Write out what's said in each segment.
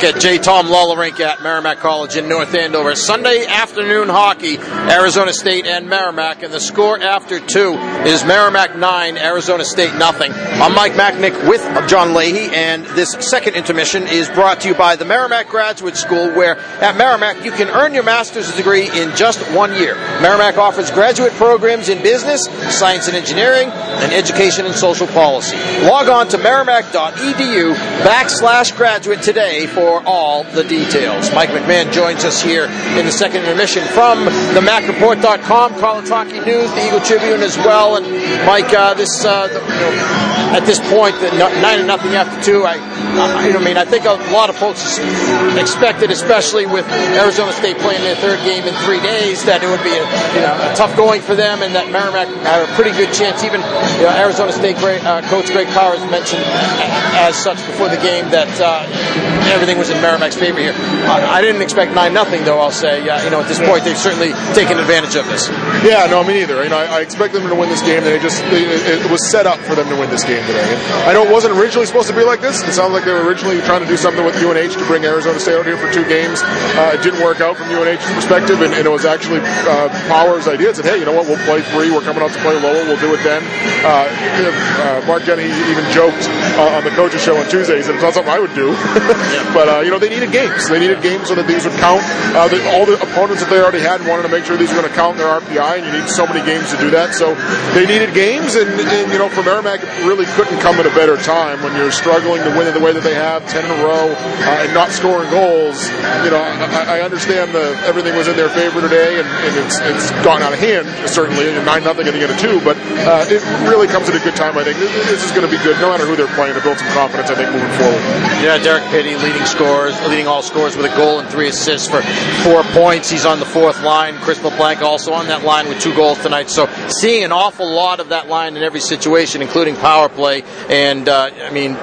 back at J. Tom Lawlor Rink at Merrimack College in North Andover. Sunday afternoon hockey, Arizona State and Merrimack, and the score after two is Merrimack 9, Arizona State 0. I'm Mike Macnick with John Leahy, and this second intermission is brought to you by the Merrimack Graduate School, where at Merrimack you can earn your master's degree in just 1 year. Merrimack offers graduate programs in business, science and engineering, and education and social policy. Log on to merrimack.edu/graduate today for all the details. Mike McMahon joins us here in the second intermission from the MacReport.com, Carlin's Hockey News, the Eagle Tribune as well. And Mike, at this point, 9-0 after two. I think a lot of folks expected, especially with Arizona State playing their third game in 3 days, that it would be a tough going for them, and that Merrimack had a pretty good chance. Even Arizona State coach Greg Powers mentioned as such before the game that everything was in Merrimack's favor here. I didn't expect 9-0, though. I'll say, at this point, they've certainly taken advantage of this. Yeah, no, me neither. I expect them to win this game. It was set up for them to win this game today. And I know it wasn't originally supposed to be like this. It sounded like they were originally trying to do something with UNH to bring Arizona State out here for two games. It didn't work out from UNH's perspective, and it was actually Powers' idea. It said, hey, you know what, we'll play three. We're coming out to play Lowell. We'll do it then. Mark Jenny even joked on the coach's show on Tuesday. He said, it's not something I would do. But, they needed games. They needed games so that these would count. All the opponents that they already had wanted to make sure these were going to count in their RPI, and you need so many games to do that. So they needed games, and for Merrimack, it really couldn't come at a better time when you're struggling to win in the way that they have, 10 in a row, and not scoring goals. I understand everything was in their favor today, and it's gone out of hand, certainly, and 9-0 and you get a 2, but it really comes at a good time, I think. This is going to be good, no matter who they're playing. It builds some confidence, I think, moving forward. Yeah, Derek Petti leading all scores with a goal and 3 assists for 4 points. He's on the 4th line. Chris McBlank also on that line with 2 goals tonight, so seeing an awful lot of that line in every situation, including power play, and like we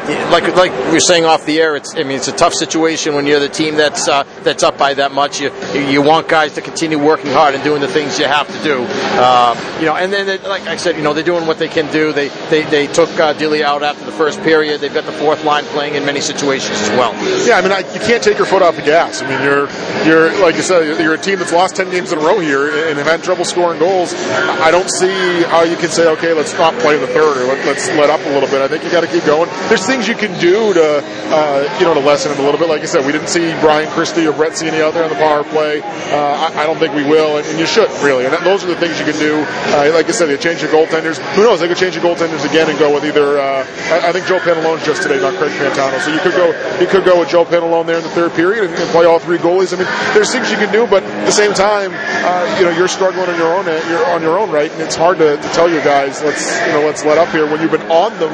were saying off the air, it's a tough situation when you're the team that's up by that much. You want guys to continue working hard and doing the things you have to do, and then like I said, they're doing what they can do. They took Dilly out after the first period. They've got the 4th line playing in many situations as well. Yeah, you can't take your foot off the gas. You're like you said, you're a team that's lost 10 games in a row here and have had trouble scoring goals. I don't see how you can say, okay, let's not play in the third or let's let up a little bit. I think you got to keep going. There's things you can do to to lessen it a little bit. Like I said, we didn't see Brian Christie or Brett Canny out there on the power play. I don't think we will, and you shouldn't really. And those are the things you can do. Like I said, you change your goaltenders. Who knows? They could change your goaltenders again and go with either. I think Joe Pantalone just today, not Craig Pantano. So you could go with Joe Pantalone there in the third period and play all 3 goalies. There's things you can do, but at the same time, you're struggling on your own. You're on your own, right? And it's hard to tell your guys, let's let up here when you've been on them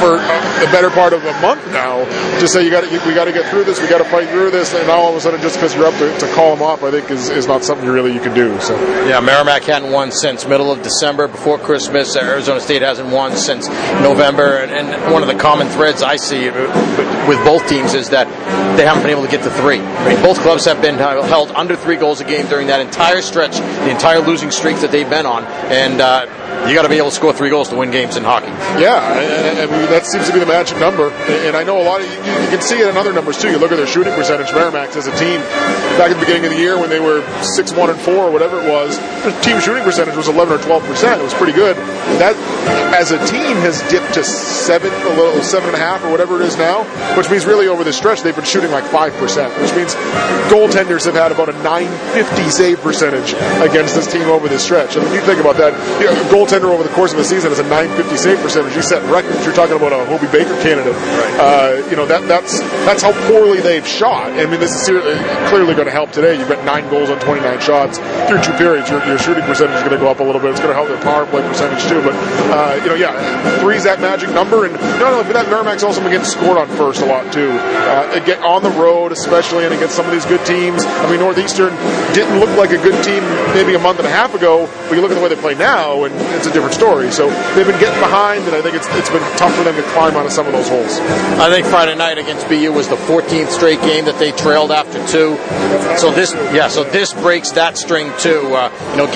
for the better part of a month now. Just say we got to get through this. We got to fight through this. And now all of a sudden, just because you're up to call them off, I think is not something you can do. So yeah, Merrimack hadn't won since middle of December before Christmas. Arizona State hasn't won since November. And one of the common threads I see with both teams is that they haven't been able to get to 3. Both clubs have been held under 3 goals a game during that entire stretch, the entire losing streak that they've been on. And you got to be able to score 3 goals to win games in hockey. Yeah, that seems to be the magic number. And I know a lot of you can see it in other numbers too. You look at their shooting percentage. Merrimack as a team back at the beginning of the year when they were 6-1-4 or whatever it was, their team shooting percentage was 11 or 12%. It was pretty good. That as a team has dipped to 7.5 or whatever it is now, which means really over the stretch they've been shooting like 5%, which means goaltenders have had about a 950 save percentage against this team over this stretch. And when you think about that, a goaltender over the course of the season has a 950 save percentage. You set records. You're talking about a Hobie Baker candidate. That's how poorly they've shot. This is clearly going to help today. You've got 9 goals on 29 shots through 2 periods. Your shooting percentage is going to go up a little bit. It's going to help their power play percentage too. But 3's that magic number. And not only for that, Merrimack's also been getting scored on first a lot too. Again, on the road, especially, and against some of these good teams. Northeastern didn't look like a good team maybe a month and a half ago, but you look at the way they play now, and it's a different story. So they've been getting behind, and I think it's been tough for them to climb out of some of those holes. I think Friday night against BU was the 14th straight game that they trailed after two. So this breaks that string too.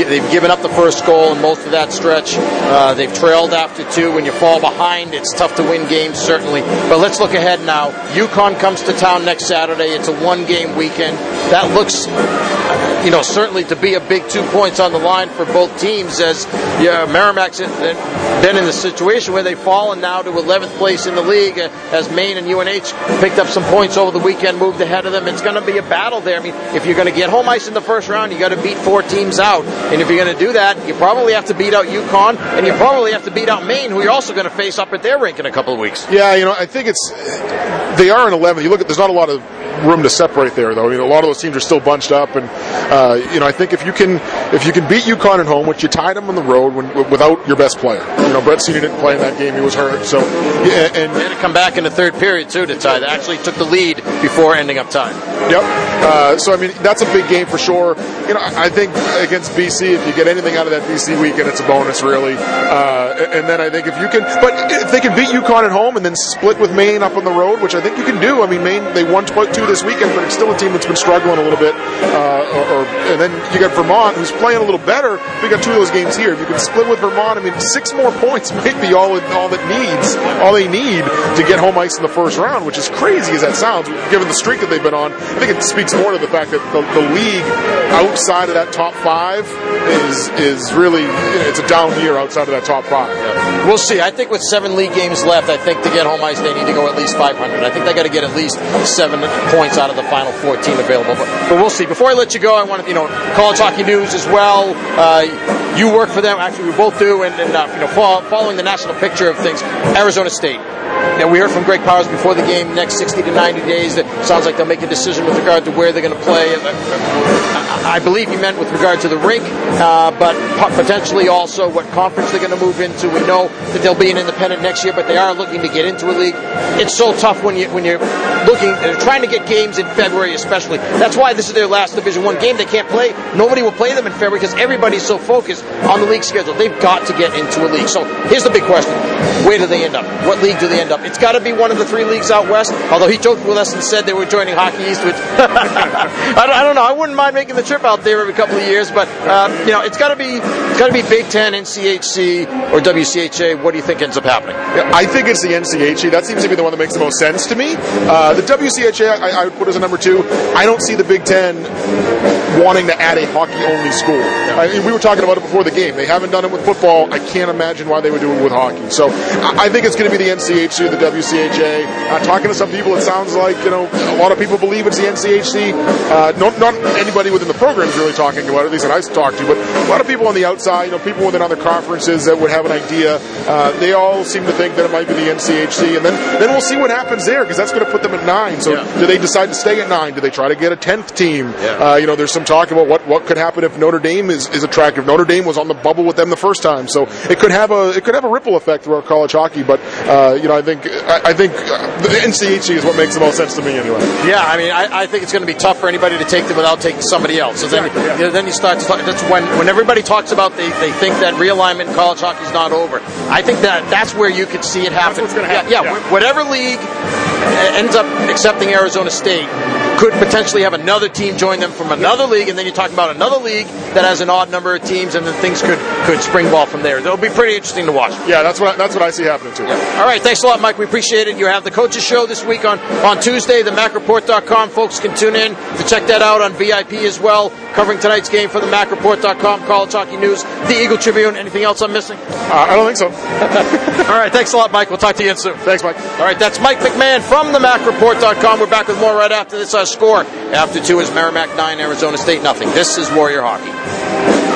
They've given up the first goal in most of that stretch. They've trailed after two. When you fall behind, it's tough to win games, certainly. But let's look ahead now. UConn comes to town next Saturday. It's a one-game weekend. That looks, certainly to be a big 2 points on the line for both teams, as Merrimack's been in the situation where they've fallen now to 11th place in the league, as Maine and UNH picked up some points over the weekend, moved ahead of them. It's going to be a battle there. I mean, if you're going to get home ice in the first round, you got to beat four teams out. And if you're going to do that, you probably have to beat out UConn, and you probably have to beat out Maine, who you're also going to face up at their rink in a couple of weeks. Yeah, I think they are in 11th. You look at, there's not a lot of room to separate there, though. A lot of those teams are still bunched up, and I think if you can beat UConn at home, which you tied them on the road without your best player. Brett Canny didn't play in that game; he was hurt. So, and they had to come back in the third period too to tie. They actually took the lead before ending up tied. Yep. That's a big game for sure. I think against BC, if you get anything out of that BC weekend, it's a bonus, really. And then I think if they can beat UConn at home and then split with Maine up on the road, which I think you can do. I mean, Maine, they won 2 this weekend, but it's still a team that's been struggling a little bit. And then you got Vermont, who's playing a little better. We got 2 of those games here. If you can split with Vermont, 6 more points might be all they need to get home ice in the first round, which is crazy as that sounds, given the streak that they've been on. I think it speaks more to the fact that the league outside of that top 5 is really, it's a down year outside of that top 5. Yeah. We'll see. I think with 7 league games left, I think to get home ice, they need to go at least 500. I think they got to get at least 7 points out of the final 14 available, but we'll see. Before I let you go, I want to, Carlin's Hockey News as well. You work for them, actually, we both do, and following the national picture of things. Arizona State. Now, we heard from Greg Powers before the game, next 60 to 90 days, that sounds like they'll make a decision with regard to where they're going to play. I believe he meant with regard to the rink, but potentially also what conference they're going to move into. We know that they'll be an independent next year, but they are looking to get into a league. It's so tough when you're looking, they're trying to get games in February especially. That's why this is their last Division I game. They can't play. Nobody will play them in February because everybody's so focused on the league schedule. They've got to get into a league. So here's the big question. Where do they end up? What league do they end up? It's got to be one of the 3 leagues out west, although he joked with us and said they were joining Hockey East, which I don't know. I wouldn't mind making the trip out there every couple of years, but it's got to be Big Ten, NCHC, or WCHA. What do you think ends up happening? Yeah, I think it's the NCHC. That seems to be the one that makes the most sense to me. The WCHA I would put as a number 2. I don't see the Big Ten wanting to add a hockey-only school. We were talking about it before the game. They haven't done it with football. I can't imagine why they would do it with hockey. So I think it's going to be the NCHC. The WCHA. Talking to some people, it sounds like a lot of people believe it's the NCHC. Not anybody within the program is really talking about it, at least that I've talked to, but a lot of people on the outside, people within other conferences that would have an idea, they all seem to think that it might be the NCHC, and then we'll see what happens there, because that's going to put them at 9. So yeah. Do they decide to stay at 9? Do they try to get a 10th team? Yeah. There's some talk about what could happen if Notre Dame is attractive. Notre Dame was on the bubble with them the first time, so it could have a ripple effect throughout college hockey. But I think the NCHC is what makes the most sense to me anyway. Yeah, I think it's going to be tough for anybody to take them without taking somebody else. So exactly, then you start to talk. That's when everybody talks about they think that realignment in college hockey is not over. I think that's where you could see it happen. That's what's going to happen. Yeah. Whatever league ends up accepting Arizona State could potentially have another team join them from another league, and then you're talking about another league that has an odd number of teams, and then things could springboard from there. It'll be pretty interesting to watch. Yeah, that's what I see happening too. Yeah. All right, thanks a lot, Mike. We appreciate it. You have the Coaches Show this week on Tuesday. The MacReport.com folks can tune in to check that out on VIP as well. Covering tonight's game for the MacReport.com, College Hockey News, the Eagle Tribune. Anything else I'm missing? I don't think so. All right, thanks a lot, Mike. We'll talk to you again soon. Thanks, Mike. All right, that's Mike McMahon from the MacReport.com. We're back with more right after this. Score after 2 is Merrimack 9, Arizona State 0. This is Warrior Hockey.